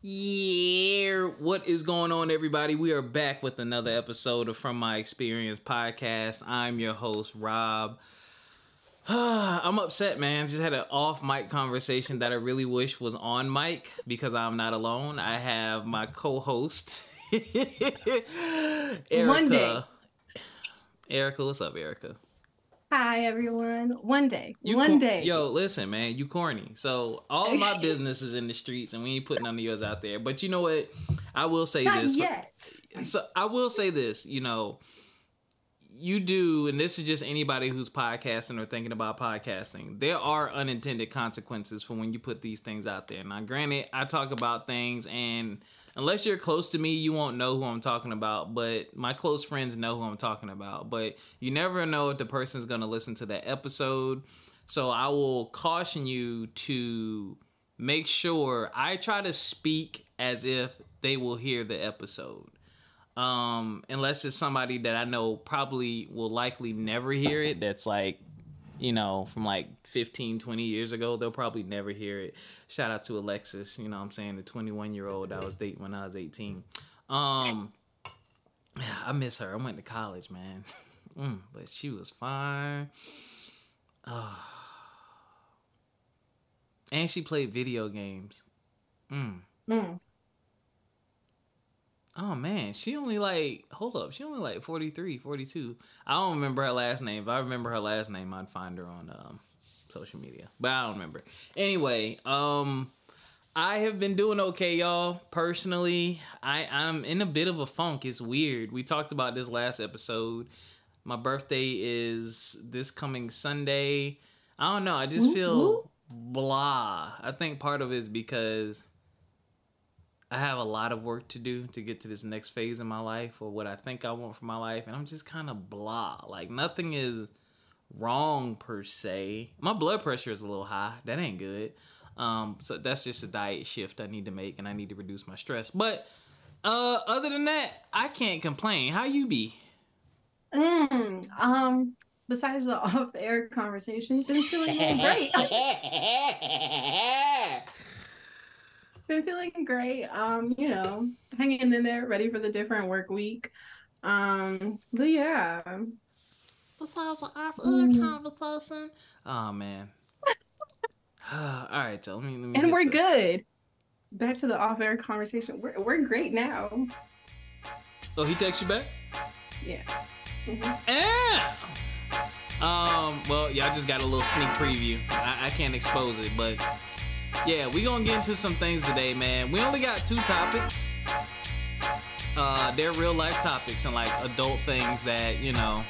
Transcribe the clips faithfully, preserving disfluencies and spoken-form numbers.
Yeah, what is going on, everybody? We are back with another episode of From My Experience podcast. I'm your host, Rob. I'm upset, man. Just had an off mic conversation that I really wish was on mic because I'm not alone. I have my co-host, Ericca. One day. Ericca, what's up, Ericca? Hi, everyone. One day. You One cor- day. Yo, listen, man. You corny. So all of my business is in the streets, and we ain't putting none of yours out there. But you know what? I will say Not this. Yet. So I will say this. You know, you do, and this is just anybody who's podcasting or thinking about podcasting, there are unintended consequences for when you put these things out there. Now, granted, I talk about things, and unless you're close to me, you won't know who I'm talking about, but my close friends know who I'm talking about. But you never know if the person's going to listen to that episode. So I will caution you to make sure I try to speak as if they will hear the episode. Um, unless it's somebody that I know probably will likely never hear it. That's like, you know, from like fifteen, twenty years ago, they'll probably never hear it. Shout out to Alexis, you know what I'm saying, the twenty-one-year-old I was dating when I was eighteen. Um, I miss her. I went to college, man. mm, but she was fine. Oh. And she played video games. Mm. Mm. Oh, man. She only like, hold up. She only like forty-three, forty-two. I don't remember her last name. If I remember her last name, I'd find her on um, social media. But I don't remember. Anyway, um, I have been doing okay, y'all. Personally, I, I'm in a bit of a funk. It's weird. We talked about this last episode. My birthday is this coming Sunday. I don't know. I just feel blah. I think part of it is because I have a lot of work to do to get to this next phase in my life or what I think I want for my life. And I'm just kind of blah. Like, nothing is wrong per se. My blood pressure is a little high. That ain't good. Um, so that's just a diet shift I need to make, and I need to reduce my stress. But uh, other than that, I can't complain. How you be? Mm, um, besides the off-air conversation, been feeling great. Been feeling great, um, you know, hanging in there, ready for the different work week. Um, but yeah. Besides the off-air mm. conversation. Oh, man. All right, y'all. Let me, let me and we're the... good. Back to the off-air conversation. We're we're great now. Oh, he texts you back? Yeah. Mm-hmm. Yeah! Um, well, yeah, I just got a little sneak preview. I, I can't expose it, but yeah, we gonna get into some things today, man. We only got two topics. Uh, they're real life topics and like adult things that, you know,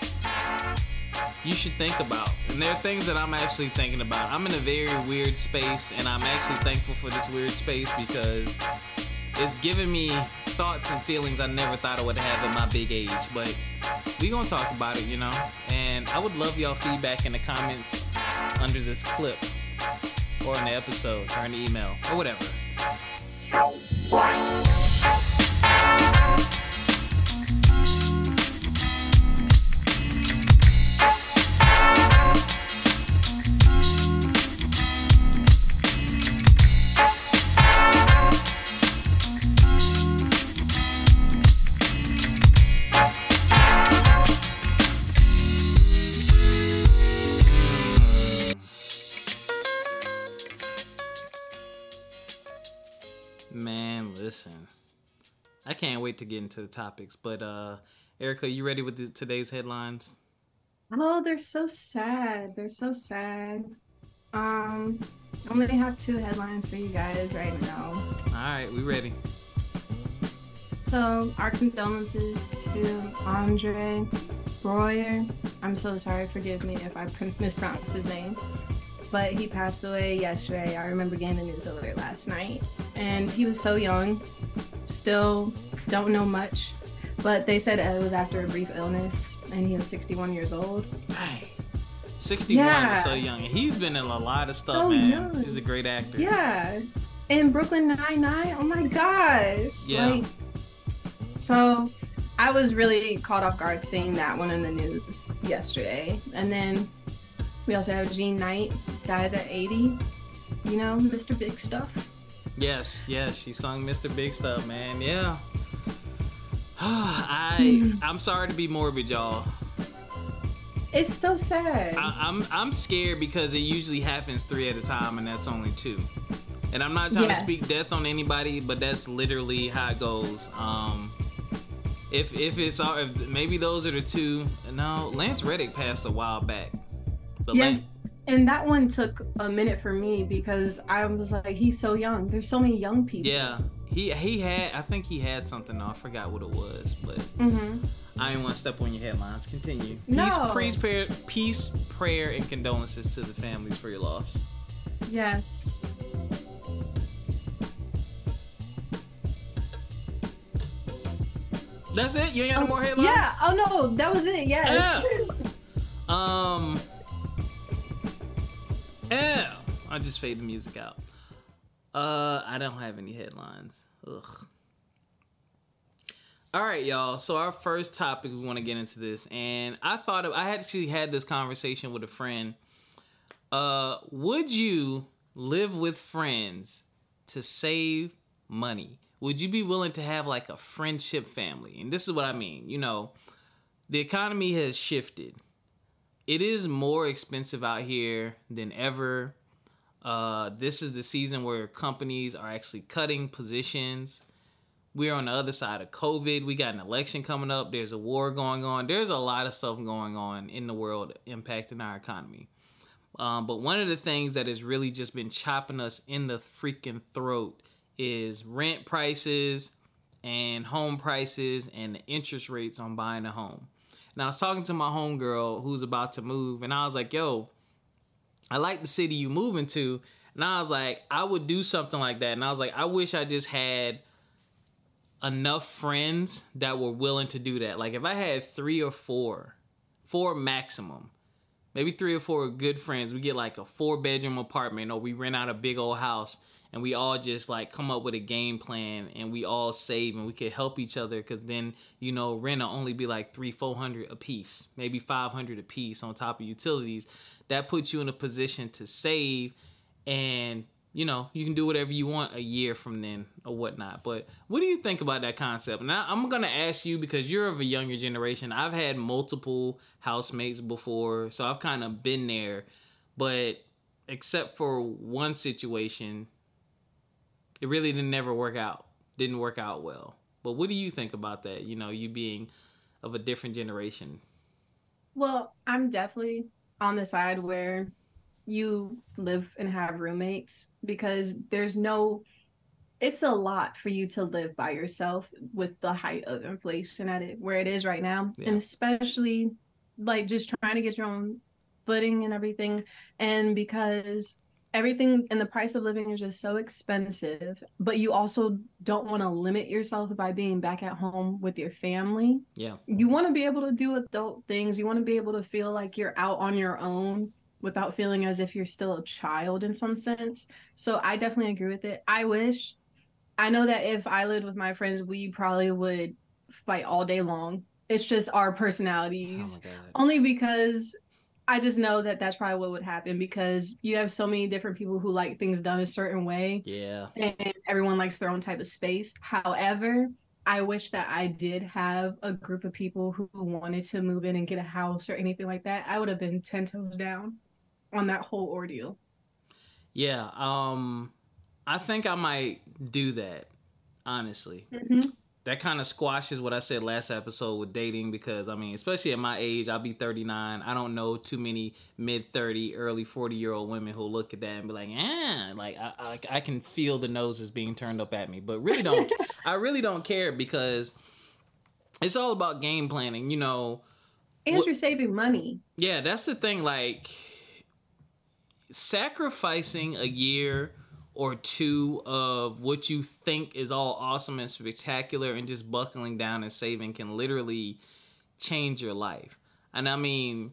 you should think about. And they're things that I'm actually thinking about. I'm in a very weird space, and I'm actually thankful for this weird space because it's giving me thoughts and feelings I never thought I would have at my big age. But we gonna talk about it, you know. And I would love y'all feedback in the comments under this clip, or in the episode, or in the email, or whatever. I can't wait to get into the topics, but uh, Ericca, you ready with the, today's headlines? Oh, they're so sad. They're so sad. Um, I'm gonna have two headlines for you guys right now. All right, we ready. So, our condolences to Andre Breuer. I'm so sorry. Forgive me if I mispronounce his name. But he passed away yesterday. I remember getting the news alert last night. And he was so young. Still don't know much. But they said it was after a brief illness. And he was sixty-one years old. Dang. sixty-one yeah. is so young. And he's been in a lot of stuff, so man. Young. He's a great actor. Yeah. In Brooklyn Nine-Nine. Oh, my gosh. Yeah. Like, so I was really caught off guard seeing that one in the news yesterday. And then we also have Gene Knight, dies at eighty. You know, Mister Big Stuff. Yes, yes, she sung Mister Big Stuff, man. Yeah. I I'm sorry to be morbid, y'all. It's so sad. I, I'm I'm scared because it usually happens three at a time, and that's only two. And I'm not trying yes. to speak death on anybody, but that's literally how it goes. Um, if if it's all, if maybe those are the two. No, Lance Reddick passed a while back. But yeah, Lan- and that one took a minute for me because I was like, he's so young. There's so many young people. Yeah, he he had. I think he had something. I forgot what it was, but mm-hmm. I didn't want to step on your headlines. Continue. No. Peace, prayer, peace, prayer, and condolences to the families for your loss. Yes. That's it? You ain't got no more headlines? Yeah. Oh, no. That was it. Yes. Yeah. Um. Yeah. I just fade the music out. Uh, I don't have any headlines. Ugh. All right, y'all. So our first topic, we want to get into this. And I thought of, I actually had this conversation with a friend. Uh, would you live with friends to save money? Would you be willing to have like a friendship family? And this is what I mean. You know, the economy has shifted. It is more expensive out here than ever. Uh, this is the season where companies are actually cutting positions. We're on the other side of COVID. We got an election coming up. There's a war going on. There's a lot of stuff going on in the world impacting our economy. Um, but one of the things that has really just been chopping us in the freaking throat is rent prices and home prices and the interest rates on buying a home. And I was talking to my homegirl who's about to move, and I was like, yo, I like the city you moving to. And I was like, I would do something like that. And I was like, I wish I just had enough friends that were willing to do that. Like if I had three or four, four maximum, maybe three or four good friends, we get like a four bedroom apartment or we rent out a big old house. And we all just like come up with a game plan and we all save and we could help each other. Cause then, you know, rent will only be like three, four hundred a piece, maybe five hundred a piece on top of utilities. That puts you in a position to save and, you know, you can do whatever you want a year from then or whatnot. But what do you think about that concept? Now I'm going to ask you because you're of a younger generation. I've had multiple housemates before, so I've kind of been there, but except for one situation, it really didn't never work out. Didn't work out well. But what do you think about that? You know, you being of a different generation. Well, I'm definitely on the side where you live and have roommates because there's no, it's a lot for you to live by yourself with the height of inflation at it, where it is right now. Yeah. And especially like just trying to get your own footing and everything. And because everything and the price of living is just so expensive, but you also don't want to limit yourself by being back at home with your family. Yeah. You want to be able to do adult things. You want to be able to feel like you're out on your own without feeling as if you're still a child in some sense. So I definitely agree with it. I wish, I know that if I lived with my friends, we probably would fight all day long. It's just our personalities. Oh my God. Only because I just know that that's probably what would happen because you have so many different people who like things done a certain way. Yeah. And everyone likes their own type of space. However, I wish that I did have a group of people who wanted to move in and get a house or anything like that. I would have been ten toes down on that whole ordeal. Yeah. Um, I think I might do that, honestly. Mm-hmm. That kind of squashes what I said last episode with dating because, I mean, especially at my age, I'll be thirty-nine. I don't know too many mid-thirty, early forty-year-old women who look at that and be like, eh, like, I, I, I can feel the noses being turned up at me. But really don't, I really don't care because it's all about game planning, you know. And wh- you're saving money. Yeah, that's the thing. Like, sacrificing a year or two of what you think is all awesome and spectacular and just buckling down and saving can literally change your life. And I mean,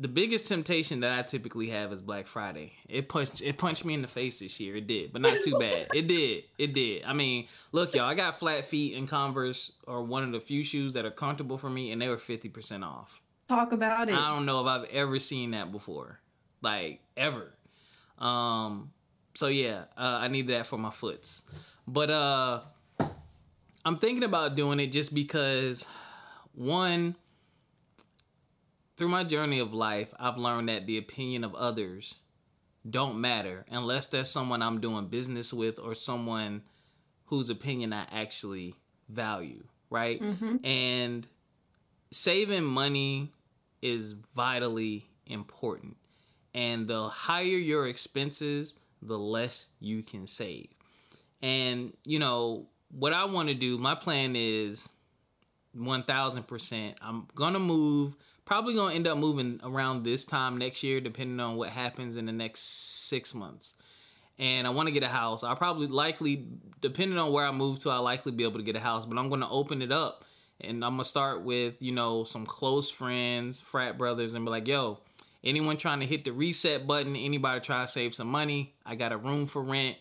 the biggest temptation that I typically have is Black Friday. It punched it punched me in the face this year. It did, but not too bad. It did. It did. I mean, look, y'all, I got flat feet and Converse are one of the few shoes that are comfortable for me, and they were fifty percent off. Talk about it. I don't know if I've ever seen that before. Like, ever. Um... So yeah, uh, I need that for my foots. But uh, I'm thinking about doing it just because, one, through my journey of life, I've learned that the opinion of others don't matter unless that's someone I'm doing business with or someone whose opinion I actually value, right? Mm-hmm. And saving money is vitally important. And the higher your expenses, the less you can save. And, you know, what I want to do, my plan is one thousand percent. I'm going to move, probably going to end up moving around this time next year, depending on what happens in the next six months. And I want to get a house. I'll probably likely, depending on where I move to, I'll likely be able to get a house. But I'm going to open it up. And I'm going to start with, you know, some close friends, frat brothers, and be like, yo, anyone trying to hit the reset button, anybody try to save some money, I got a room for rent,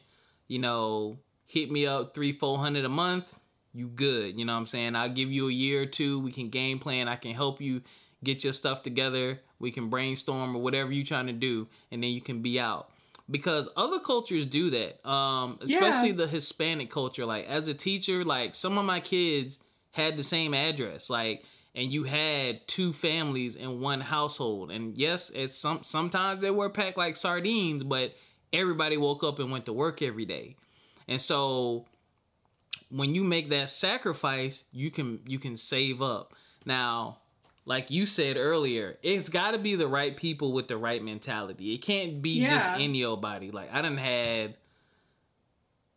you know, hit me up, three, four hundred a month, you good, you know what I'm saying? I'll give you a year or two, we can game plan, I can help you get your stuff together, we can brainstorm or whatever you're trying to do, and then you can be out. Because other cultures do that, um, especially yeah. the Hispanic culture. Like, as a teacher, like, some of my kids had the same address, like, and you had two families in one household. And yes, it's some sometimes they were packed like sardines, but everybody woke up and went to work every day. And so when you make that sacrifice, you can you can save up. Now, like you said earlier, it's got to be the right people with the right mentality. It can't be yeah. just any old body. Like, I done had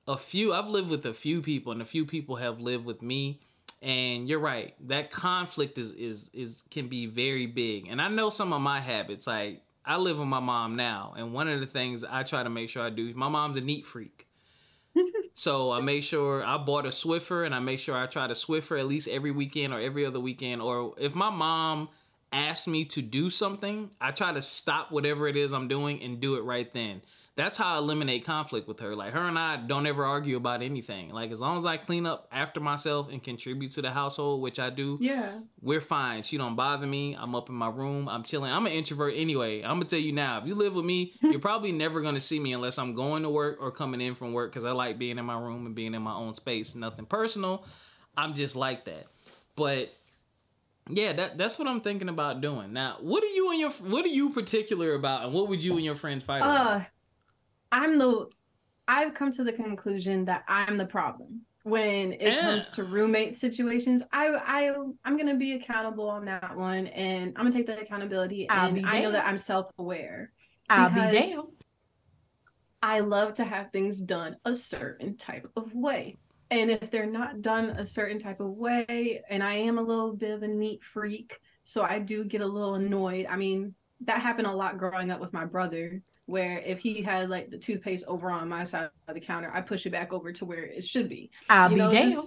a few, I've lived with a few people, and a few people have lived with me. And you're right. That conflict is, is is can be very big. And I know some of my habits. Like, I live with my mom now. And one of the things I try to make sure I do is my mom's a neat freak. So I make sure I bought a Swiffer, and I make sure I try to Swiffer at least every weekend or every other weekend. Or if my mom asks me to do something, I try to stop whatever it is I'm doing and do it right then. That's how I eliminate conflict with her. Like, her and I don't ever argue about anything. Like, as long as I clean up after myself and contribute to the household, which I do, yeah, we're fine. She don't bother me. I'm up in my room. I'm chilling. I'm an introvert anyway. I'm going to tell you now, if you live with me, you're probably never going to see me unless I'm going to work or coming in from work, because I like being in my room and being in my own space. Nothing personal. I'm just like that. But yeah, that that's what I'm thinking about doing. Now, what are you and your what are you particular about, and what would you and your friends fight about? Uh. I'm the, I've come to the conclusion that I'm the problem when it yeah. comes to roommate situations. I, I, I'm going to be accountable on that one, and I'm going to take that accountability. I'll and I know that I'm self-aware. I'll be down. I love to have things done a certain type of way. And if they're not done a certain type of way, and I am a little bit of a neat freak, so I do get a little annoyed. I mean, that happened a lot growing up with my brother, where if he had like the toothpaste over on my side of the counter, I push it back over to where it should be. I'll you know, be down.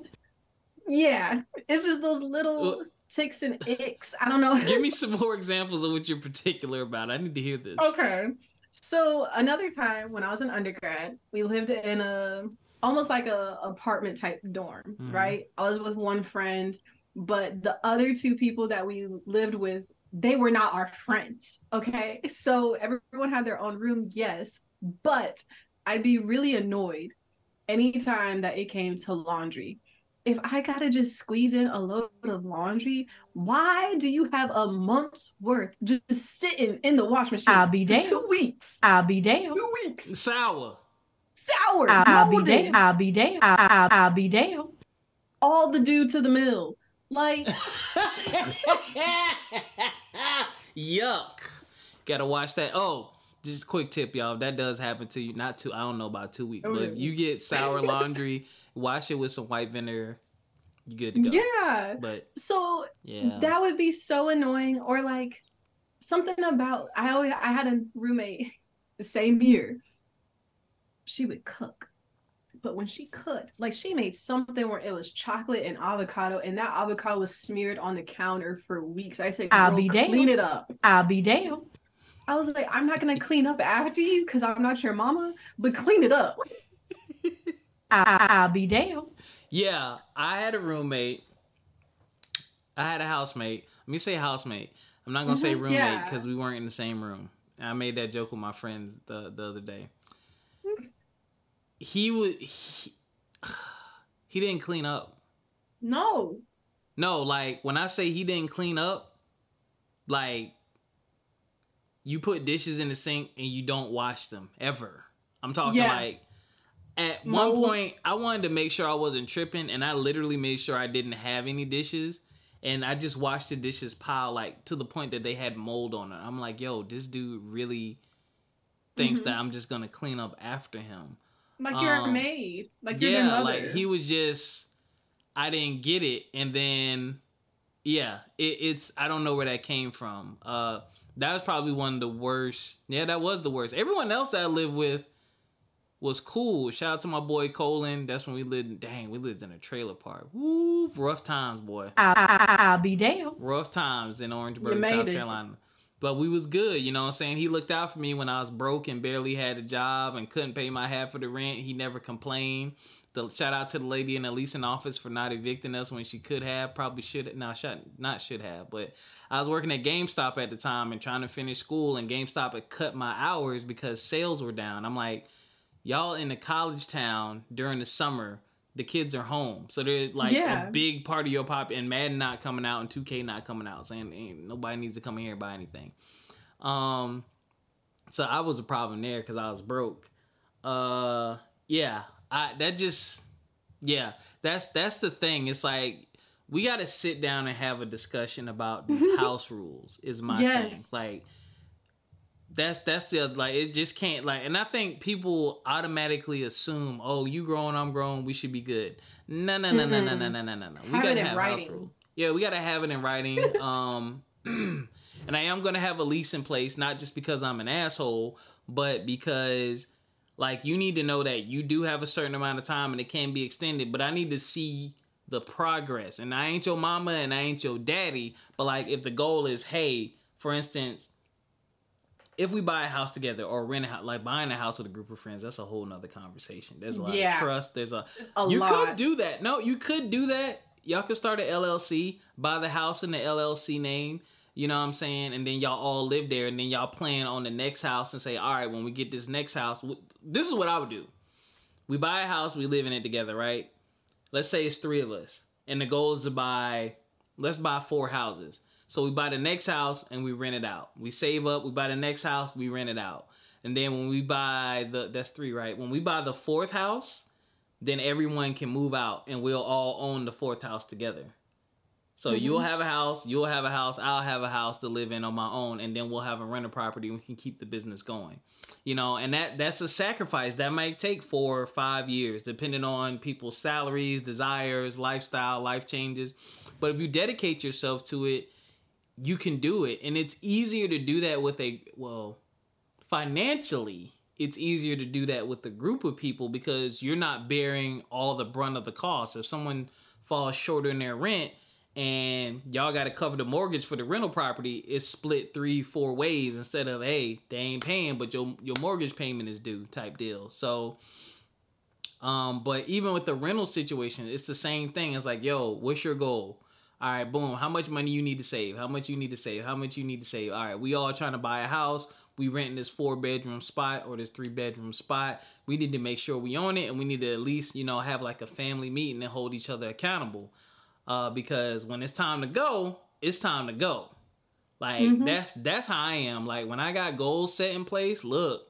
Yeah. It's just those little well, ticks and icks. I don't know. Give me some more examples of what you're particular about. I need to hear this. Okay. So another time when I was an undergrad, we lived in a, almost like a apartment type dorm, mm-hmm. right? I was with one friend, but the other two people that we lived with, they were not our friends, okay? So everyone had their own room, yes, but I'd be really annoyed anytime that it came to laundry. If I gotta just squeeze in a load of laundry, why do you have a month's worth just sitting in the wash machine? I'll be there. Two weeks. I'll be there. Two weeks. Sour. Sour. I'll be there. I'll be there. I'll, I'll be there. All the due to the mill. Like, yuck. Gotta watch that. Oh, just a quick tip, y'all. If that does happen to you, not two, I don't know about two weeks, okay. But if you get sour laundry, wash it with some white vinegar. You good to go. Yeah. But so yeah. that would be so annoying. Or like something about I always I had a roommate the same year. She would cook. But when she cooked, like she made something where it was chocolate and avocado, and that avocado was smeared on the counter for weeks. I said, I'll be damned. Clean it up. I'll be damned. I was like, I'm not going to clean up after you because I'm not your mama, but clean it up. I- I'll be damned. Yeah, I had a roommate. I had a housemate. Let me say housemate. I'm not going to mm-hmm, say roommate because yeah. we weren't in the same room. I made that joke with my friends the, the other day. he would he, he didn't clean up. No. No, like when I say he didn't clean up, like you put dishes in the sink and you don't wash them ever. I'm talking yeah. like at no. one point I wanted to make sure I wasn't tripping, and I literally made sure I didn't have any dishes. And I just watched the dishes pile, like, to the point that they had mold on it. I'm like, yo, this dude really thinks mm-hmm. that I'm just going to clean up after him. Like um, you're a maid. Like you're yeah, your mother. Like he was just, I didn't get it. And then, yeah, it, it's, I don't know where that came from. Uh, that was probably one of the worst. Yeah, that was the worst. Everyone else that I lived with was cool. Shout out to my boy Colin. That's when we lived. Dang, we lived in a trailer park. Woo, rough times, boy. I'll, I'll be down. Rough times in Orangeburg, South Carolina. But we was good, you know what I'm saying? He looked out for me when I was broke and barely had a job and couldn't pay my half of the rent. He never complained. The, shout out to the lady in the leasing office for not evicting us when she could have. Probably should have. Nah, not should have. But I was working at GameStop at the time and trying to finish school, and GameStop had cut my hours because sales were down. I'm like, y'all in a college town during the summer, the kids are home. So they're like yeah. a big part of your pop, and Madden not coming out and two K not coming out. So ain't, ain't, nobody needs to come in here and buy anything. Um, so I was a problem there because I was broke. Uh, yeah, I that just, yeah, that's that's the thing. It's like, we got to sit down and have a discussion about these house rules is my yes. thing. Like, That's that's the like it just can't like and I think people automatically assume, oh, you grown, I'm grown, we should be good. No no no no no no no no no. We gotta have house rules. Yeah, we gotta have it in writing. Um, and I am gonna have a lease in place, not just because I'm an asshole, but because like you need to know that you do have a certain amount of time and it can be extended. But I need to see the progress. And I ain't your mama and I ain't your daddy. But like if the goal is, hey, for instance, if we buy a house together or rent a house, like buying a house with a group of friends, that's a whole nother conversation. There's a lot yeah. of trust. There's a, a you lot. could do that. No, you could do that. Y'all could start an L L C, buy the house in the L L C name. You know what I'm saying? And then y'all all live there, and then y'all plan on the next house and say, all right, when we get this next house, this is what I would do. We buy a house, we live in it together, right? Let's say it's three of us and the goal is to buy, let's buy four houses. So we buy the next house and we rent it out. We save up, we buy the next house, we rent it out. And then when we buy the, that's three, right? When we buy the fourth house, then everyone can move out and we'll all own the fourth house together. So mm-hmm. you'll have a house, you'll have a house, I'll have a house to live in on my own. And then we'll have a rental property and we can keep the business going. You know, and that that's a sacrifice. That might take four or five years, depending on people's salaries, desires, lifestyle, life changes. But if you dedicate yourself to it, you can do it. And it's easier to do that with a, well, financially, it's easier to do that with a group of people because you're not bearing all the brunt of the cost. If someone falls short in their rent and y'all got to cover the mortgage for the rental property, it's split three, four ways instead of, hey, they ain't paying, but your your mortgage payment is due type deal. So, um, but even with the rental situation, it's the same thing. It's like, yo, what's your goal? All right, boom, how much money you need to save? How much you need to save? How much you need to save? All right, we all trying to buy a house. We renting this four-bedroom spot or this three-bedroom spot. We need to make sure we own it, and we need to at least, you know, have like a family meeting and hold each other accountable. Uh, because when it's time to go, it's time to go. Like, mm-hmm. that's that's how I am. Like, when I got goals set in place, look,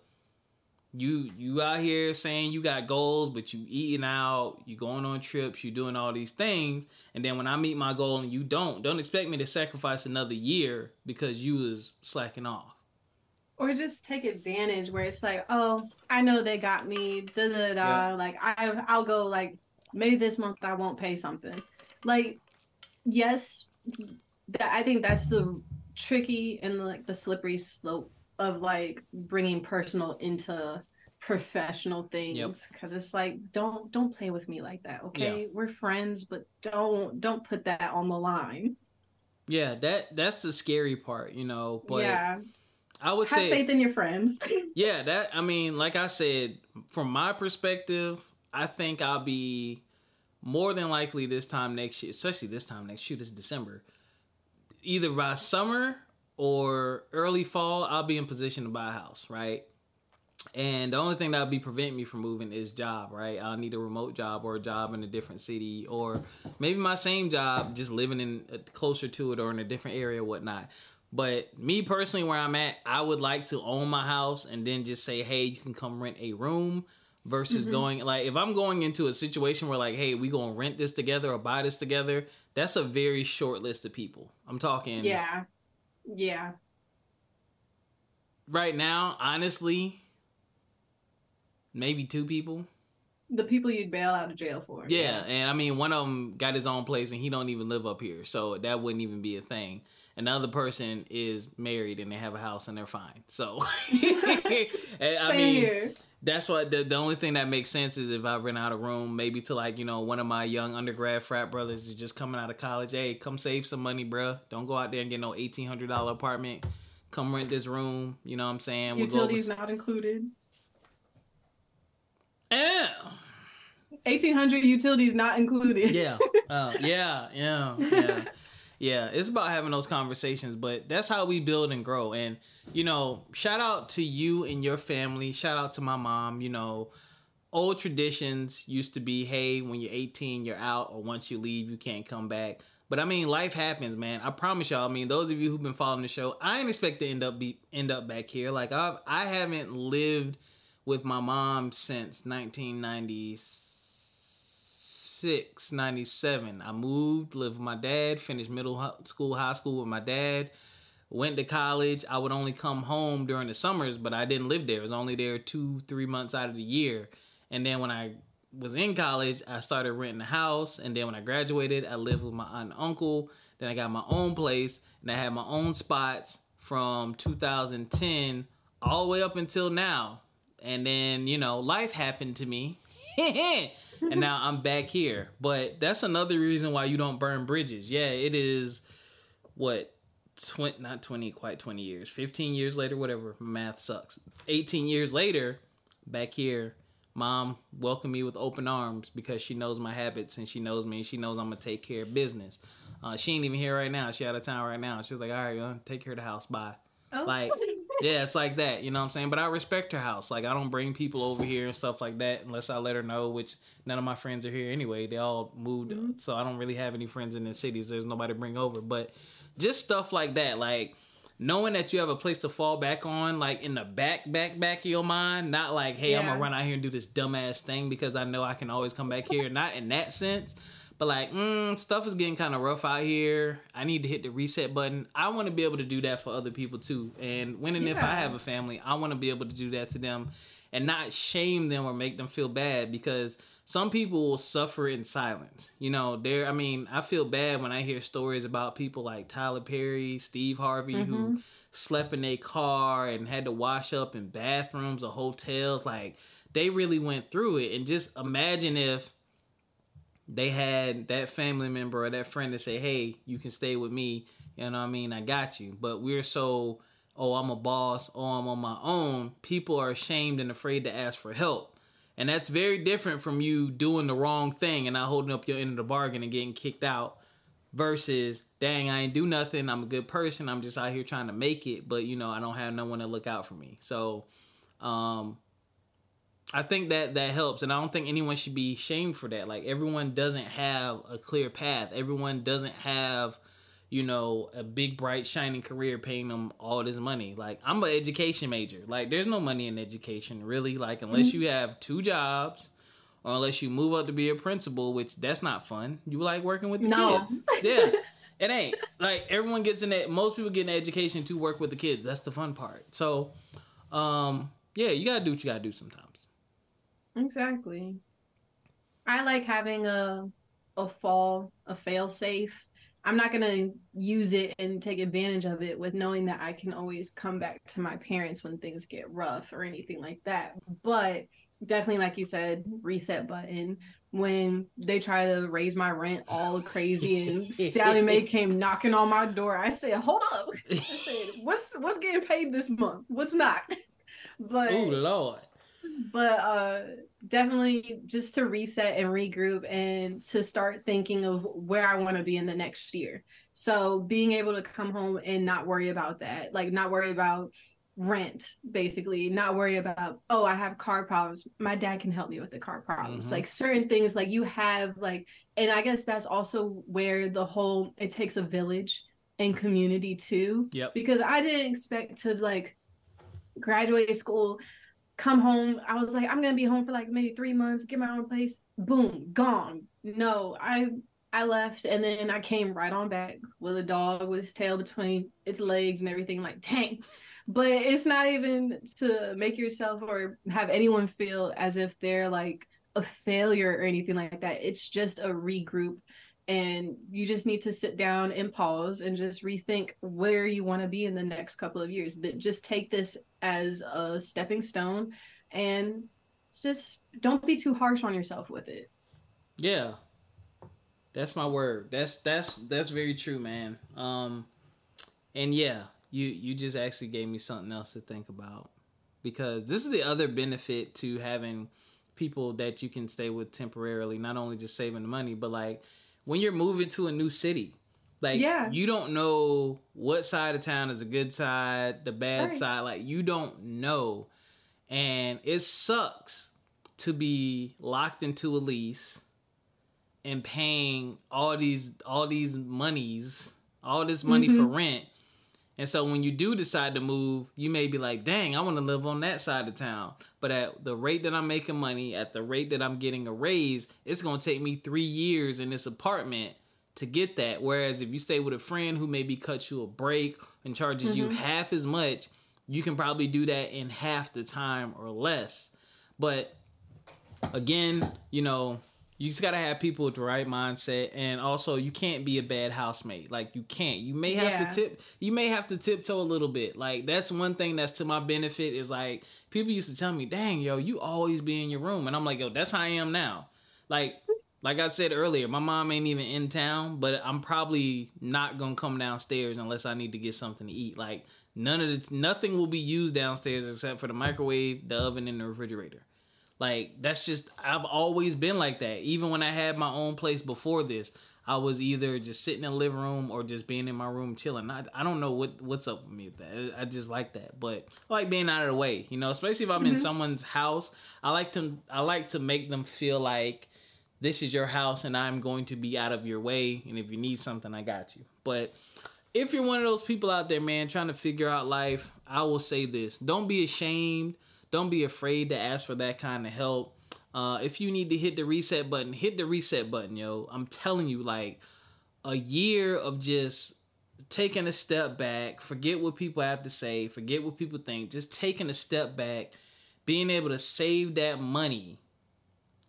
you you out here saying you got goals, but you eating out, you going on trips, you doing all these things. And then when I meet my goal and you don't, don't expect me to sacrifice another year because you was slacking off. Or just take advantage where it's like, oh, I know they got me, da da da. Yep. Like, I, I'll go, like, maybe this month I won't pay something. Like, yes, that I think that's the tricky and, like, the slippery slope of like bringing personal into professional things, because yep. it's like don't don't play with me like that, okay? Yeah. We're friends, but don't don't put that on the line. Yeah, that that's the scary part, you know. But yeah, I would have say faith in your friends. Yeah, that I mean, like I said, from my perspective, I think I'll be more than likely this time next year, especially this time next year, this December, either by summer or early fall, I'll be in position to buy a house, right? And the only thing that would be preventing me from moving is job, right? I'll need a remote job or a job in a different city, or maybe my same job, just living in uh, closer to it or in a different area or whatnot. But me personally, where I'm at, I would like to own my house and then just say, hey, you can come rent a room versus mm-hmm. going, like, if I'm going into a situation where, like, hey, we going to rent this together or buy this together, that's a very short list of people. I'm talking. Yeah. Yeah. Right now, honestly, maybe two people. The people you'd bail out of jail for. Yeah, yeah, and I mean, one of them got his own place and he don't even live up here, so that wouldn't even be a thing. Another person is married and they have a house and they're fine. So, I Same mean, here. That's what the, the only thing that makes sense is if I rent out a room, maybe to, like, you know, one of my young undergrad frat brothers is just coming out of college. Hey, come save some money, bruh. Don't go out there and get no eighteen hundred dollars apartment. Come rent this room. You know what I'm saying? Utilities we'll go over... not included. Yeah. eighteen hundred utilities not included. Yeah. Uh, yeah. Yeah. Yeah. Yeah, it's about having those conversations, but that's how we build and grow. And, you know, shout out to you and your family. Shout out to my mom. You know, old traditions used to be, hey, when you're eighteen, you're out, or once you leave, you can't come back. But, I mean, life happens, man. I promise y'all. I mean, those of you who've been following the show, I didn't expect to end up be end up back here. Like, I've, I haven't lived with my mom since nineteen ninety-six, ninety-seven. I moved, lived with my dad, finished middle school, high school with my dad, went to college. I would only come home during the summers, but I didn't live there. I was only there two, three months out of the year. And then when I was in college, I started renting a house. And then when I graduated, I lived with my aunt and uncle. Then I got my own place and I had my own spots from two thousand ten all the way up until now. And then, you know, life happened to me. And now I'm back here. But that's another reason why you don't burn bridges. Yeah, it is, what, twenty, not twenty, quite twenty years. fifteen years later, whatever. Math sucks. eighteen years later, back here, Mom welcomed me with open arms because she knows my habits and she knows me and she knows I'm going to take care of business. Uh, she ain't even here right now. She out of town right now. She was like, all right, uh, take care of the house. Bye. Oh. Like, yeah, it's like that. You know what I'm saying? But I respect her house. Like, I don't bring people over here and stuff like that unless I let her know, which none of my friends are here anyway. They all moved, mm-hmm. so I don't really have any friends in the cities. There's nobody to bring over. But just stuff like that. Like, knowing that you have a place to fall back on, like, in the back, back, back of your mind. Not like, hey, yeah. I'm going to run out here and do this dumbass thing because I know I can always come back here. Not in that sense. But, like, mm, stuff is getting kind of rough out here. I need to hit the reset button. I want to be able to do that for other people, too. And when and yeah. if I have a family, I want to be able to do that to them and not shame them or make them feel bad, because some people will suffer in silence. You know, there. I mean, I feel bad when I hear stories about people like Tyler Perry, Steve Harvey, mm-hmm. who slept in their car and had to wash up in bathrooms or hotels. Like, they really went through it. And just imagine if they had that family member or that friend to say, hey, you can stay with me. You know what I mean? I got you. But we're so, oh, I'm a boss. Oh, I'm on my own. People are ashamed and afraid to ask for help. And that's very different from you doing the wrong thing and not holding up your end of the bargain and getting kicked out versus, dang, I ain't do nothing. I'm a good person. I'm just out here trying to make it. But, you know, I don't have no one to look out for me. So, um... I think that that helps, and I don't think anyone should be shamed for that. Like, everyone doesn't have a clear path. Everyone doesn't have, you know, a big, bright, shining career paying them all this money. Like, I'm an education major. Like, there's no money in education, really. Like, unless you have two jobs or unless you move up to be a principal, which that's not fun. You like working with the no. kids. Yeah. It ain't. Like, everyone gets in that. Most people get an education to work with the kids. That's the fun part. So, um, yeah, you got to do what you got to do sometimes. Exactly. I like having a a fall, a fail safe. I'm not going to use it and take advantage of it with knowing that I can always come back to my parents when things get rough or anything like that. But definitely, like you said, reset button. When they try to raise my rent all crazy and Sally Mae came knocking on my door, I said, hold up. I said, what's, what's getting paid this month? What's not? But oh, Lord. But uh, definitely just to reset and regroup and to start thinking of where I want to be in the next year. So being able to come home and not worry about that, like not worry about rent, basically, not worry about, oh, I have car problems, my dad can help me with the car problems. Mm-hmm. Like certain things, like you have like, and I guess that's also where the whole, it takes a village and community too. Yep. Because I didn't expect to like graduate school, come home. I was like, I'm going to be home for like maybe three months, get my own place. Boom, gone. No, I, I left. And then I came right on back with a dog with its tail between its legs and everything, like, dang. But it's not even to make yourself or have anyone feel as if they're like a failure or anything like that. It's just a regroup. And you just need to sit down and pause and just rethink where you want to be in the next couple of years. Just take this as a stepping stone and just don't be too harsh on yourself with it. Yeah, that's my word. That's that's that's very true, man. Um, and yeah, you, you just actually gave me something else to think about, because this is the other benefit to having people that you can stay with temporarily, not only just saving the money, but like, when you're moving to a new city, like, yeah. you don't know what side of town is the good side, the bad right. side. Like, you don't know. And it sucks to be locked into a lease and paying all these all these monies, all this money mm-hmm. for rent. And so when you do decide to move, you may be like, dang, I want to live on that side of town. But at the rate that I'm making money, at the rate that I'm getting a raise, it's going to take me three years in this apartment to get that. Whereas if you stay with a friend who maybe cuts you a break and charges mm-hmm. you half as much, you can probably do that in half the time or less. But again, you know, you just got to have people with the right mindset. And also, you can't be a bad housemate. Like, you can't. You may have yeah. to tip. You may have to tiptoe a little bit. Like, that's one thing that's to my benefit is, like, people used to tell me, dang, yo, you always be in your room. And I'm like, yo, that's how I am now. Like, like I said earlier, my mom ain't even in town, but I'm probably not going to come downstairs unless I need to get something to eat. Like, none of the, nothing will be used downstairs except for the microwave, the oven, and the refrigerator. Like, that's just, I've always been like that. Even when I had my own place before this, I was either just sitting in the living room or just being in my room chilling. I, I don't know what, what's up with me with that. I just like that. But I like being out of the way, you know, especially if I'm mm-hmm. in someone's house. I like to I like to make them feel like this is your house and I'm going to be out of your way. And if you need something, I got you. But if you're one of those people out there, man, trying to figure out life, I will say this. Don't be ashamed. Don't be afraid to ask for that kind of help. Uh, if you need to hit the reset button, hit the reset button, yo. I'm telling you, like, a year of just taking a step back, forget what people have to say, forget what people think, just taking a step back, being able to save that money,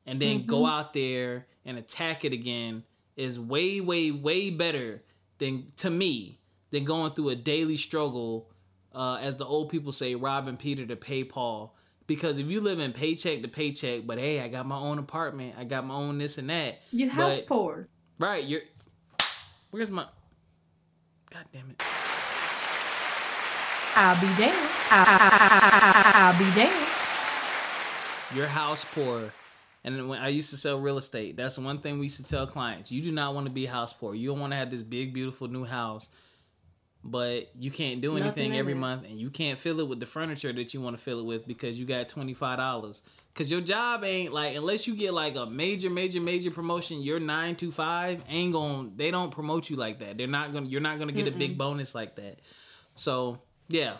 and then mm-hmm. go out there and attack it again is way, way, way better than, to me, than going through a daily struggle, uh, as the old people say, robbing Peter to pay Paul. Because if you live in paycheck to paycheck, but hey, I got my own apartment, I got my own this and that. Your house but, poor. Right, you're... Where's my... God damn it. I'll be there. I'll, I'll be there. Your house poor. And when I used to sell real estate, that's one thing we used to tell clients. You do not want to be house poor. You don't want to have this big, beautiful new house, but you can't do anything Nothing every either. month, and you can't fill it with the furniture that you want to fill it with because you got twenty-five dollars. Because your job ain't, like, unless you get, like, a major, major, major promotion, your nine to five ain't going to, they don't promote you like that. They're not going to, you're not going to get Mm-mm. a big bonus like that. So, yeah,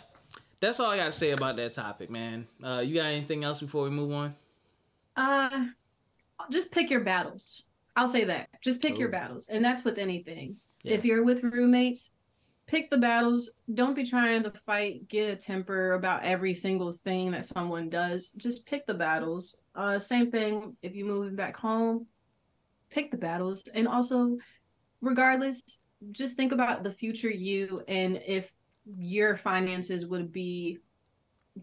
that's all I got to say about that topic, man. Uh, you got anything else before we move on? Uh, just pick your battles. I'll say that. Just pick Ooh. your battles. And that's with anything. Yeah. If you're with roommates, pick the battles. Don't be trying to fight, get a temper about every single thing that someone does. Just pick the battles. Uh, same thing if you're moving back home, pick the battles. And also, regardless, just think about the future you and if your finances would be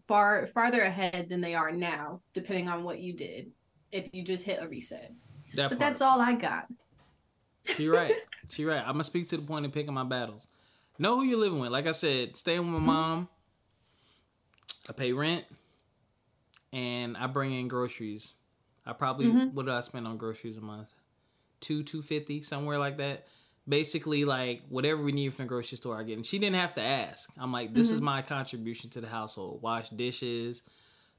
far farther ahead than they are now, depending on what you did, if you just hit a reset. That but part. That's all I got. She right. She right. I'm going to speak to the point of picking my battles. Know who you're living with. Like I said, staying with my mom, I pay rent, and I bring in groceries. I probably, mm-hmm. what do I spend on groceries a month? Two, two fifty, somewhere like that. basically like whatever we need from the grocery store I get. And she didn't have to ask. I'm like, this mm-hmm. is my contribution to the household. Wash dishes,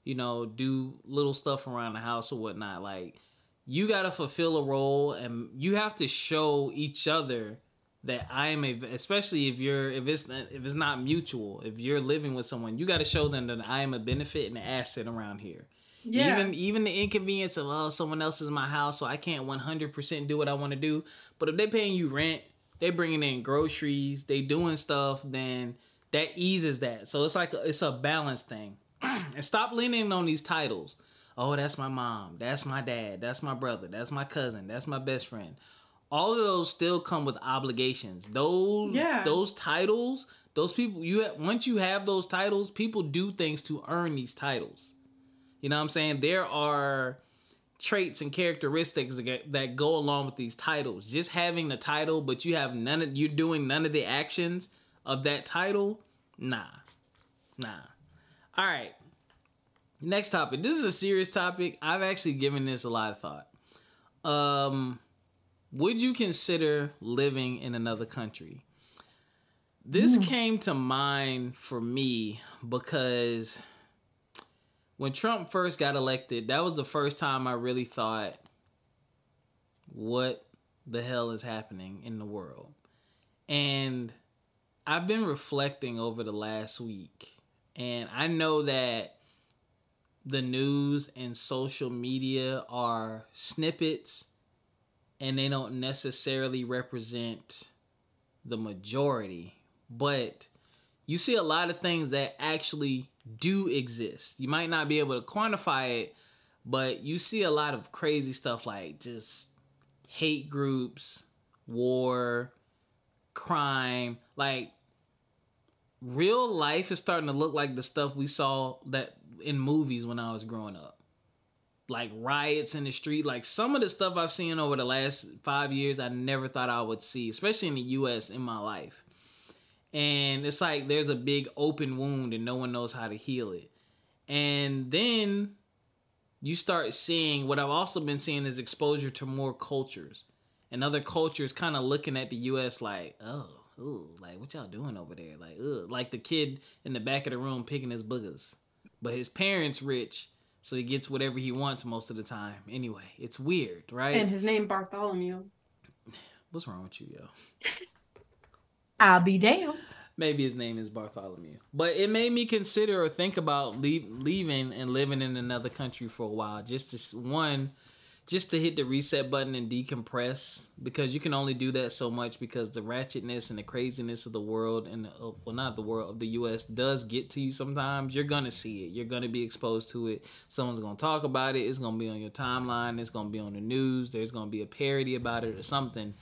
you know, do little stuff around the house or whatnot. Like, you got to fulfill a role, and you have to show each other that I am a, especially if you're, if it's, if it's not mutual, if you're living with someone, you got to show them that I am a benefit and an asset around here. Yeah. Even even the inconvenience of, oh, someone else is my house, so I can't one hundred percent do what I want to do. But if they're paying you rent, they're bringing in groceries, they doing stuff, then that eases that. So it's like a, it's a balance thing. And stop leaning on these titles. Oh, that's my mom. That's my dad. That's my brother. That's my cousin. That's my best friend. All of those still come with obligations. Those yeah. those titles, those people, you once you have those titles, people do things to earn these titles. You know what I'm saying? There are traits and characteristics that, get, that go along with these titles. Just having the title, but you have none of, you're doing none of the actions of that title. Nah, nah. All right. Next topic. This is a serious topic. I've actually given this a lot of thought. Um, would you consider living in another country? This mm. came to mind for me because when Trump first got elected, that was the first time I really thought, what the hell is happening in the world? And I've been reflecting over the last week, and I know that the news and social media are snippets, and they don't necessarily represent the majority, but you see a lot of things that actually do exist. You might not be able to quantify it, but you see a lot of crazy stuff like just hate groups, war, crime. Like, real life is starting to look like the stuff we saw that in movies when I was growing up. Like riots in the street. Like, some of the stuff I've seen over the last five years I never thought I would see, especially in the U S in my life. And it's like there's a big open wound and no one knows how to heal it. And then you start seeing what I've also been seeing is exposure to more cultures. And other cultures kind of looking at the U S like, oh, ooh, like what y'all doing over there? Like, ugh. Like the kid in the back of the room picking his boogers. But his parents rich, so he gets whatever he wants most of the time. Anyway, it's weird, right? And his name Bartholomew. What's wrong with you, yo? I'll be damned. Maybe his name is Bartholomew. But it made me consider or think about leave, leaving and living in another country for a while. Just to, one, just to hit the reset button and decompress. Because you can only do that so much, because the ratchetness and the craziness of the world, and the, well, not the world, of the U S does get to you sometimes. You're going to see it. You're going to be exposed to it. Someone's going to talk about it. It's going to be on your timeline. It's going to be on the news. There's going to be a parody about it or something.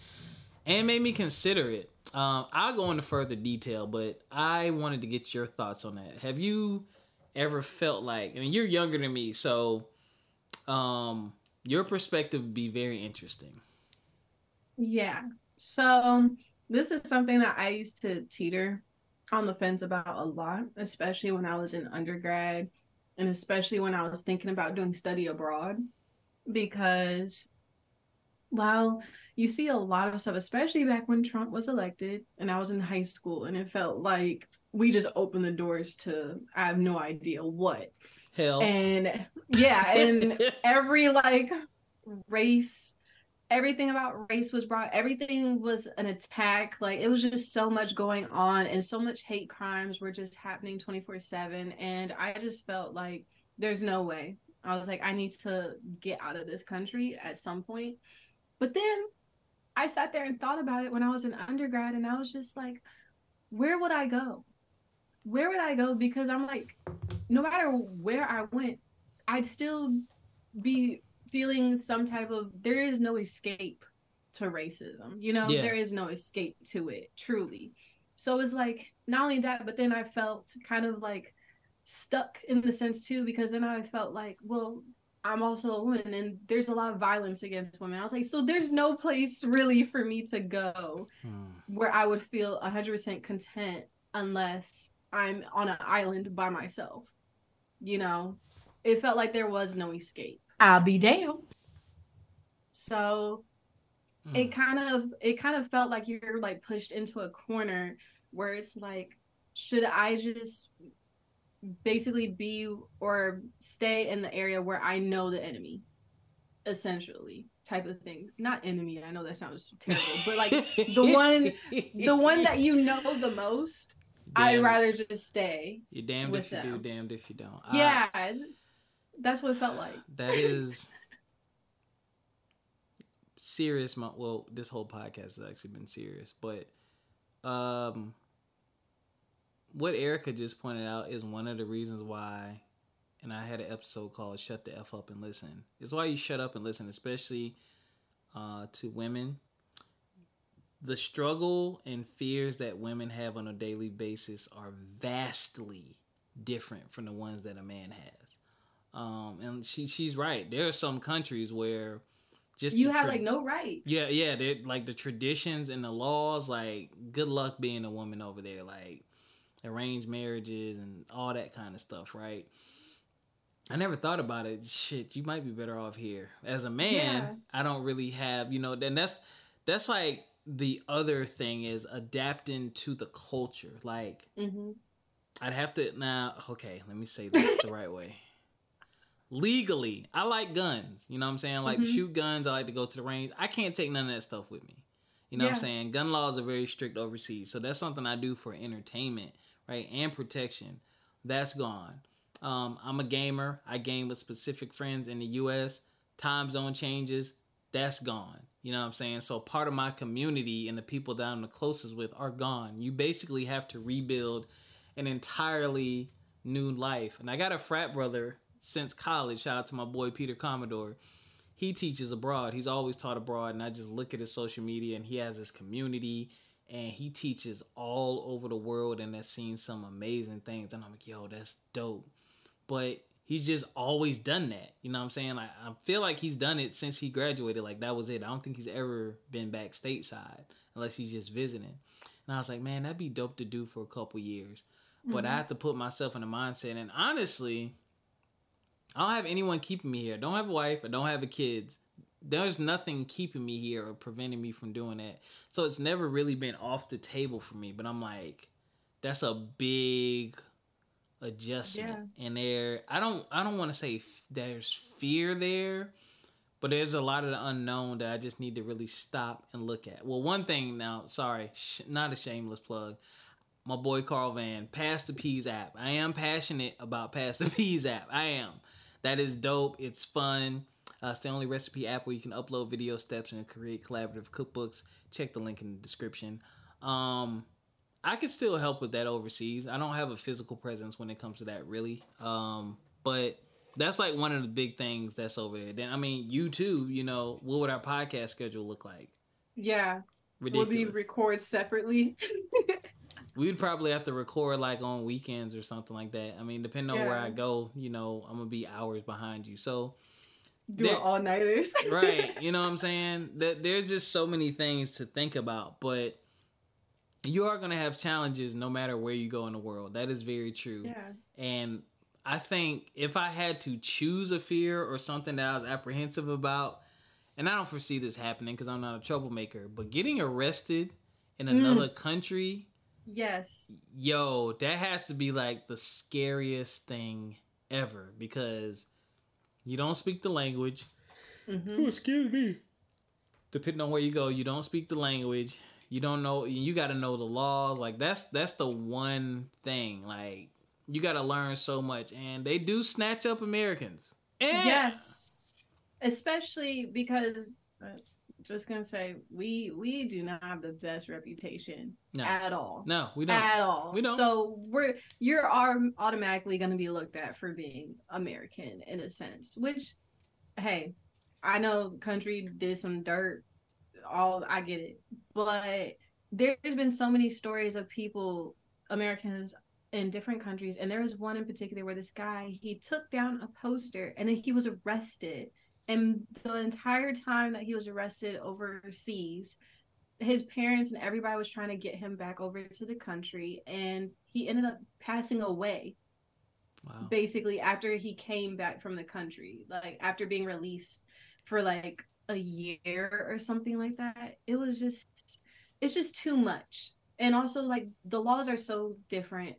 And it made me consider it. Um, I'll go into further detail, but I wanted to get your thoughts on that. Have you ever felt like, I mean, you're younger than me, so um, your perspective would be very interesting. Yeah. So this is something that I used to teeter on the fence about a lot, especially when I was in undergrad, and especially when I was thinking about doing study abroad, because while you see a lot of stuff, especially back when Trump was elected and I was in high school, and it felt like we just opened the doors to, I have no idea what. Hell. And yeah, and every like race, everything about race was brought, everything was an attack. Like, it was just so much going on, and so much hate crimes were just happening twenty-four seven. And I just felt like there's no way. I was like, I need to get out of this country at some point. But then I sat there and thought about it when I was in undergrad, and I was just like, where would I go? Where would I go? Because I'm like, no matter where I went, I'd still be feeling some type of, there is no escape to racism. You know, yeah. There is no escape to it, truly. So it's like, not only that, but then I felt kind of like stuck in the sense too, because then I felt like, well, I'm also a woman, and there's a lot of violence against women. I was like, so there's no place really for me to go hmm. where I would feel one hundred percent content unless I'm on an island by myself. You know, it felt like there was no escape. I'll be down. So mm. it kind of it kind of felt like you're like pushed into a corner where it's like, should I just basically be or stay in the area where I know the enemy, essentially, type of thing. Not enemy, I know that sounds terrible, but like the one the one that you know the most, damn. I'd rather just stay. You're damned if you them. do, damned if you don't. Yeah. I, that's what it felt like. That is serious. My, well, this whole podcast has actually been serious, but um what Ericca just pointed out is one of the reasons why, and I had an episode called Shut the F Up and Listen. It's why you shut up and listen, especially uh, to women. The struggle and fears that women have on a daily basis are vastly different from the ones that a man has. Um, and she she's right. There are some countries where just... You have, tra- like, no rights. Yeah, yeah. They're, like, the traditions and the laws, like, good luck being a woman over there, like... arranged marriages and all that kind of stuff, right? I never thought about it. Shit, you might be better off here. As a man, yeah. I don't really have, you know, then that's, that's like the other thing is adapting to the culture. Like, mm-hmm. I'd have to, now, nah, okay, let me say this the right way. Legally, I like guns. You know what I'm saying? I like mm-hmm. to shoot guns. I like to go to the range. I can't take none of that stuff with me. You know yeah. what I'm saying? Gun laws are very strict overseas. So that's something I do for entertainment. Right, and protection, that's gone. Um, I'm a gamer. I game with specific friends in the U S. Time zone changes, that's gone. You know what I'm saying? So part of my community and the people that I'm the closest with are gone. You basically have to rebuild an entirely new life. And I got a frat brother since college. Shout out to my boy Peter Commodore. He teaches abroad. He's always taught abroad. And I just look at his social media, and he has his community. And he teaches all over the world and has seen some amazing things. And I'm like, yo, that's dope. But he's just always done that. You know what I'm saying? Like, I feel like he's done it since he graduated. Like, that was it. I don't think he's ever been back stateside unless he's just visiting. And I was like, man, that'd be dope to do for a couple years. Mm-hmm. But I have to put myself in the mindset. And honestly, I don't have anyone keeping me here. I don't have a wife. I don't have a kids. There's nothing keeping me here or preventing me from doing that. So it's never really been off the table for me. But I'm like, that's a big adjustment. Yeah. And there, I don't, I don't want to say f- there's fear there, but there's a lot of the unknown that I just need to really stop and look at. Well, one thing now, sorry, sh- not a shameless plug. My boy Carl Van, Pass the Peas app. I am passionate about Pass the Peas app. I am. That is dope. It's fun. Uh, it's the only recipe app where you can upload video steps and create collaborative cookbooks. Check the link in the description. Um, I could still help with that overseas. I don't have a physical presence when it comes to that, really. Um, but that's like one of the big things that's over there. Then, I mean, you too, you know, what would our podcast schedule look like? Yeah. Ridiculous. Would we record separately? We'd probably have to record like on weekends or something like that. I mean, depending on yeah. where I go, you know, I'm going to be hours behind you. So... do it all nighters. Right. You know what I'm saying? That there's just so many things to think about, but you are going to have challenges no matter where you go in the world. That is very true. Yeah. And I think if I had to choose a fear or something that I was apprehensive about, and I don't foresee this happening because I'm not a troublemaker, but getting arrested in another mm. country. Yes. Yo, that has to be like the scariest thing ever because... you don't speak the language. Mm-hmm. Ooh, excuse me. Depending on where you go, you don't speak the language. You don't know. You got to know the laws. Like that's that's the one thing. Like you got to learn so much, and they do snatch up Americans. And- yes, especially because uh, just gonna say we we do not have the best reputation no. at all. No, we don't at all. We don't. So we're you're automatically gonna be looked at for being American in a sense. Which, hey, I know country did some dirt. All I get it, but there's been so many stories of people, Americans in different countries, and there was one in particular where this guy he took down a poster and then he was arrested. And the entire time that he was arrested overseas, his parents and everybody was trying to get him back over to the country. And he ended up passing away, wow. basically, after he came back from the country, like after being released for like a year or something like that. It was just, it's just too much. And also, like, the laws are so different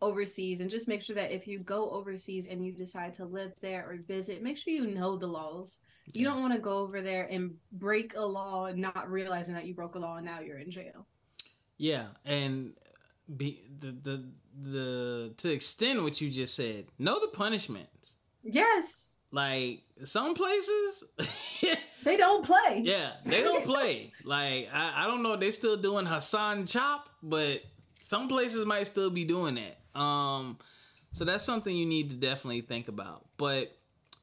overseas, and just make sure that if you go overseas and you decide to live there or visit, make sure you know the laws. You don't want to go over there and break a law and not realizing that you broke a law and now you're in jail. Yeah, and be the the the to extend what you just said, know the punishments. Yes. Like, some places they don't play. Yeah, they don't play. Like, I, I don't know if they're still doing Hassan Chop, but some places might still be doing that. Um, so that's something you need to definitely think about. But,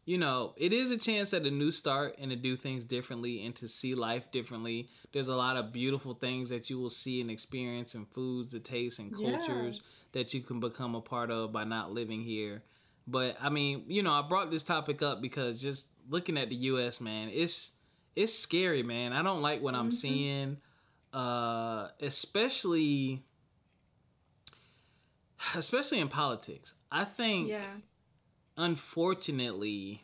you know, it is a chance at a new start and to do things differently and to see life differently. There's a lot of beautiful things that you will see and experience, and foods, the tastes, and cultures yeah. that you can become a part of by not living here. But, I mean, you know, I brought this topic up because just looking at the U S, man, it's it's scary, man. I don't like what mm-hmm. I'm seeing, uh, especially, especially in politics. I think... Yeah. Unfortunately,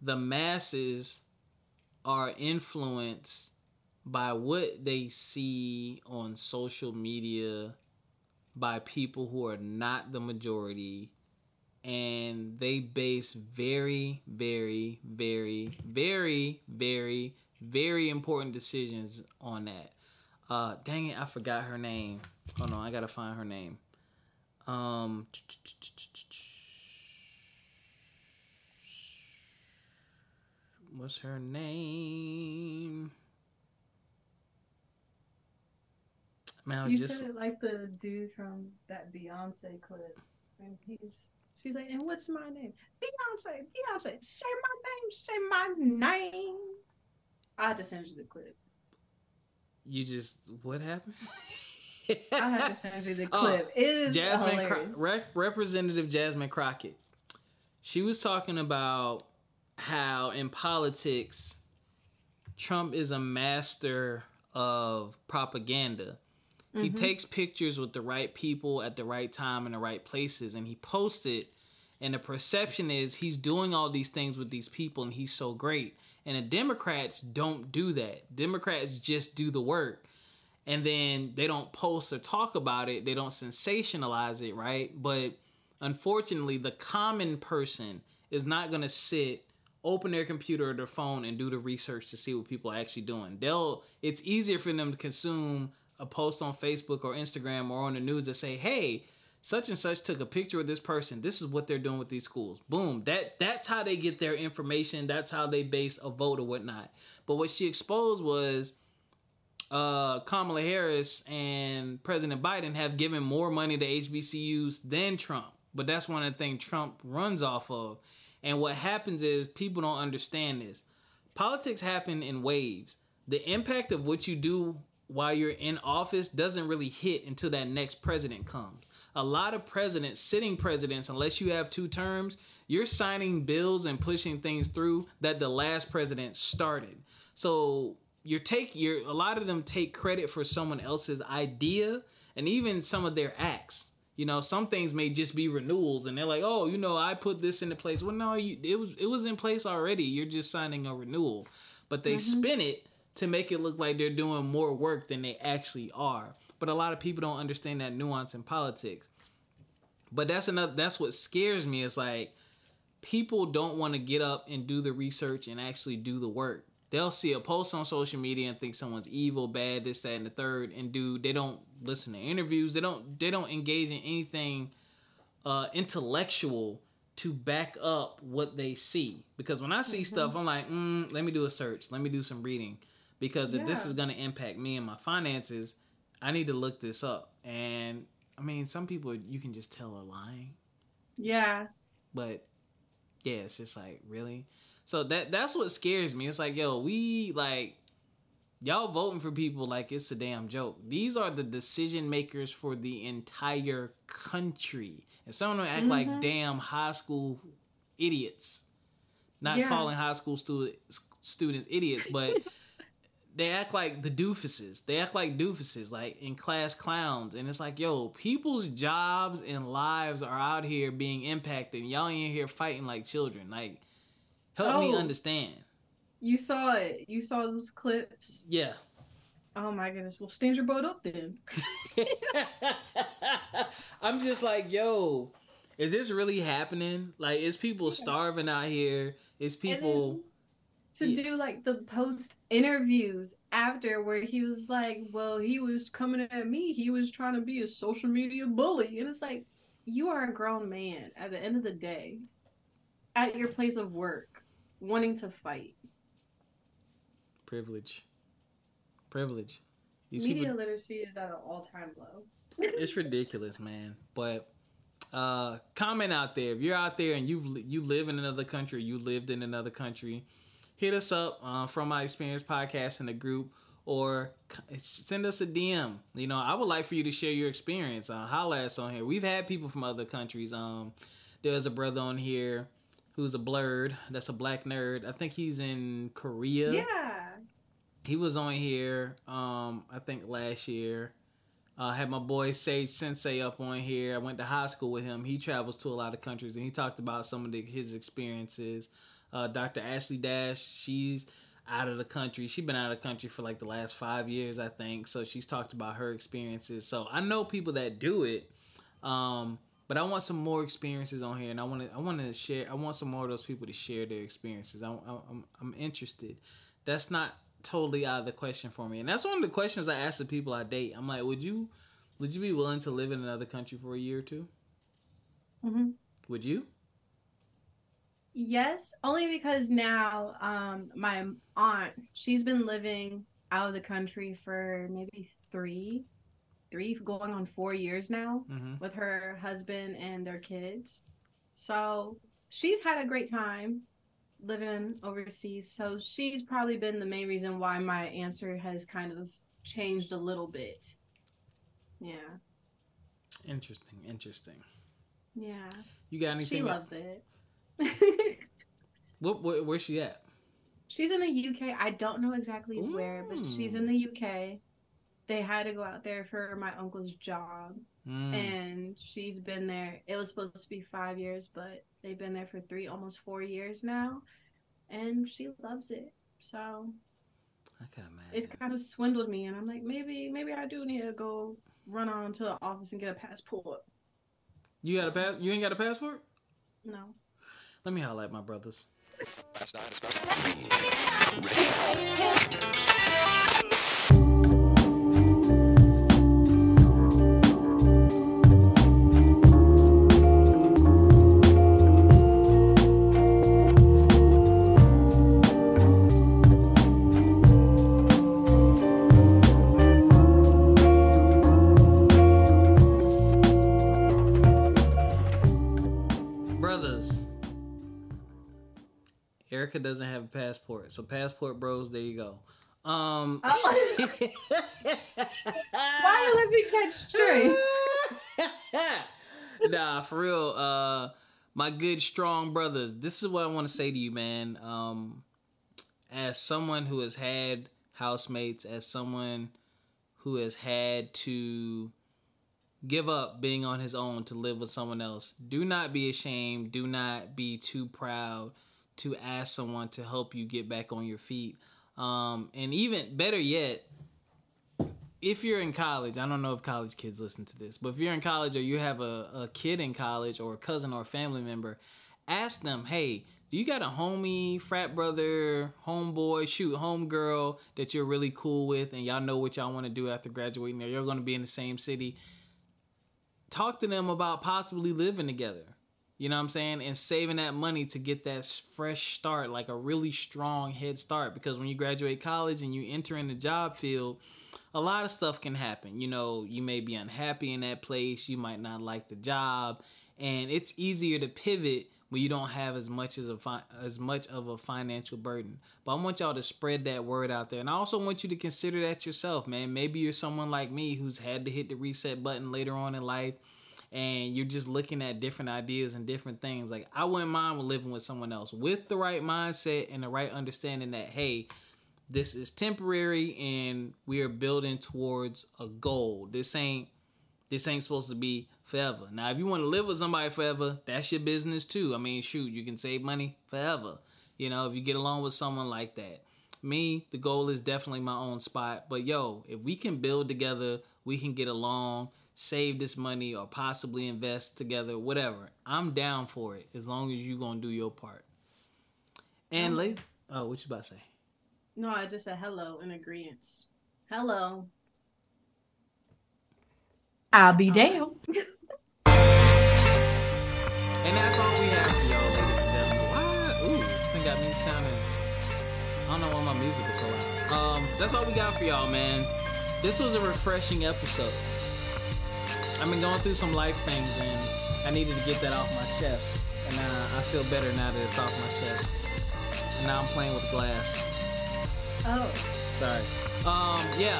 the masses are influenced by what they see on social media by people who are not the majority, and they base very, very, very, very, very, very important decisions on that. Uh, dang it, I forgot her name. Hold on, I gotta find her name. Um... What's her name? Man, you just... said it like the dude from that Beyonce clip. And he's, she's like, and what's my name? Beyonce, Beyonce, say my name, say my name. I just sent you the clip. You just, what happened? I had to send you the clip. Oh, it is Jasmine hilarious. Cro- Rep- Representative Jasmine Crockett. She was talking about how in politics, Trump is a master of propaganda. Mm-hmm. He takes pictures with the right people at the right time in the right places, and he posts it. And the perception is he's doing all these things with these people, and he's so great. And the Democrats don't do that. Democrats just do the work, and then they don't post or talk about it. They don't sensationalize it, right? But unfortunately, the common person is not going to sit, open their computer or their phone, and do the research to see what people are actually doing. They'll, it's easier for them to consume a post on Facebook or Instagram or on the news that say, hey, such and such took a picture of this person. This is what they're doing with these schools. Boom. That That's how they get their information. That's how they base a vote or whatnot. But what she exposed was uh, Kamala Harris and President Biden have given more money to H B C Us than Trump. But that's one of the things Trump runs off of. And what happens is people don't understand this. Politics happen in waves. The impact of what you do while you're in office doesn't really hit until that next president comes. A lot of presidents, sitting presidents, unless you have two terms, you're signing bills and pushing things through that the last president started. So you're take you're a lot of them take credit for someone else's idea and even some of their acts. You know, some things may just be renewals, and they're like, "Oh, you know, I put this into place." Well, no, you, it was it was in place already. You're just signing a renewal, but they mm-hmm. spin it to make it look like they're doing more work than they actually are. But a lot of people don't understand that nuance in politics. But that's another. That's what scares me. It's like people don't want to get up and do the research and actually do the work. They'll see a post on social media and think someone's evil, bad, this, that, and the third, and do they don't listen to interviews. They don't they don't engage in anything uh, intellectual to back up what they see. Because when I see mm-hmm. stuff, I'm like, mm, let me do a search. Let me do some reading. Because yeah. if this is going to impact me and my finances, I need to look this up. And, I mean, some people, you can just tell are lying. Yeah. But, yeah, it's just like, really? So that that's what scares me. It's like, yo, we, like, y'all voting for people like it's a damn joke. These are the decision makers for the entire country. And some of them act mm-hmm. like damn high school idiots. Not yeah. calling high school stu- students idiots, but they act like the doofuses. They act like doofuses, like in class clowns. And it's like, yo, people's jobs and lives are out here being impacted. Y'all ain't here fighting like children. Like, help oh, me understand. You saw it. You saw those clips. Yeah. Oh my goodness. Well, stand your butt up then. I'm just like, yo, is this really happening? Like, is people yeah. starving out here? Is people... To yeah. do like the post interviews after where he was like, well, he was coming at me. He was trying to be a social media bully. And it's like, you are a grown man at the end of the day at your place of work wanting to fight. Privilege. Privilege. These media people... literacy is at an all-time low. It's ridiculous, man. But uh, comment out there. If you're out there and you you live in another country, you lived in another country, hit us up uh, from My Experience Podcast in the group, or send us a D M. You know, I would like for you to share your experience. Uh, holla at us on here. We've had people from other countries. Um, there's a brother on here who's a blurred. That's a black nerd. I think he's in Korea. Yeah. He was on here, um, I think last year. I uh, had my boy Sage Sensei up on here. I went to high school with him. He travels to a lot of countries, and he talked about some of the, his experiences. Uh, Doctor Ashley Dash, she's out of the country. She's been out of the country for like the last five years, I think. So she's talked about her experiences. So I know people that do it, um, but I want some more experiences on here, and I want to. I want to share. I want some more of those people to share their experiences. I, I, I'm I'm interested. That's not totally out of the question for me, and that's one of the questions I ask the people I date. I'm like, would you, would you be willing to live in another country for a year or two? Mm-hmm. Would you? Yes, only because now um, my aunt, she's been living out of the country for maybe three, three going on four years now mm-hmm. with her husband and their kids. So she's had a great time living overseas. So she's probably been the main reason why my answer has kind of changed a little bit. Yeah. Interesting, interesting. Yeah. You got anything? She loves about- it. what, what where's she at? She's in the U K. I don't know exactly Ooh. where, but she's in the U K. They had to go out there for my uncle's job, mm. and she's been there. It was supposed to be five years, but they've been there for three, almost four years now, and she loves it. So I can imagine. It's kind of swindled me, and I'm like, maybe, maybe I do need to go run on to the office and get a passport. You got a pass? You ain't got a passport? No. Let me highlight my brothers. Ericca doesn't have a passport, so passport bros, there you go. Um, oh. Why you let me catch straight? Nah, for real, uh, my good strong brothers, this is what I want to say to you, man. Um, as someone who has had housemates, as someone who has had to give up being on his own to live with someone else, do not be ashamed. Do not be too proud to ask someone to help you get back on your feet. Um, and even better yet, if you're in college, I don't know if college kids listen to this, but if you're in college or you have a, a kid in college or a cousin or a family member, ask them, hey, do you got a homie, frat brother, homeboy, shoot, homegirl that you're really cool with and y'all know what y'all want to do after graduating or you're going to be in the same city? Talk to them about possibly living together. You know what I'm saying? And saving that money to get that fresh start, like a really strong head start. Because when you graduate college and you enter in the job field, a lot of stuff can happen. You know, you may be unhappy in that place. You might not like the job. And it's easier to pivot when you don't have as much as a fi- as much of a financial burden. But I want y'all to spread that word out there. And I also want you to consider that yourself, man. Maybe you're someone like me who's had to hit the reset button later on in life. And you're just looking at different ideas and different things. Like, I wouldn't mind living with someone else with the right mindset and the right understanding that, hey, this is temporary and we are building towards a goal. This ain't this ain't supposed to be forever. Now, if you want to live with somebody forever, that's your business too. I mean, shoot, you can save money forever. You know, if you get along with someone like that. Me, the goal is definitely my own spot. But yo, if we can build together, we can get along, save this money or possibly invest together, whatever. I'm down for it as long as you going to do your part. And, um, late. Oh, what you about to say? No, I just said hello in agreement. Hello. I'll be down. Right. And that's all we have for y'all, ladies and gentlemen. Why? Ooh, it's been got me sounding. I don't know why my music is so loud. Um, that's all we got for y'all, man. This was a refreshing episode. I've been going through some life things, and I needed to get that off my chest. And uh, I feel better now that it's off my chest. And now I'm playing with glass. Oh. Sorry. Um, yeah.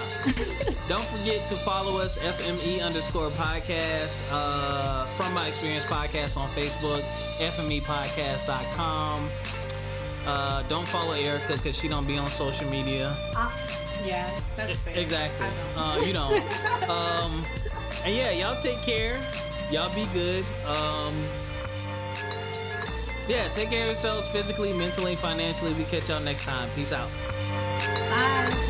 Don't forget to follow us, F M E underscore podcast, uh, From My Experience podcast on Facebook, f m e podcast dot com. Uh, don't follow Ericca because she don't be on social media. Uh, yeah, that's fair. Exactly. Uh, you don't. um, and yeah, y'all take care. Y'all be good. Um, yeah, take care of yourselves physically, mentally, financially. We catch y'all next time. Peace out. Bye.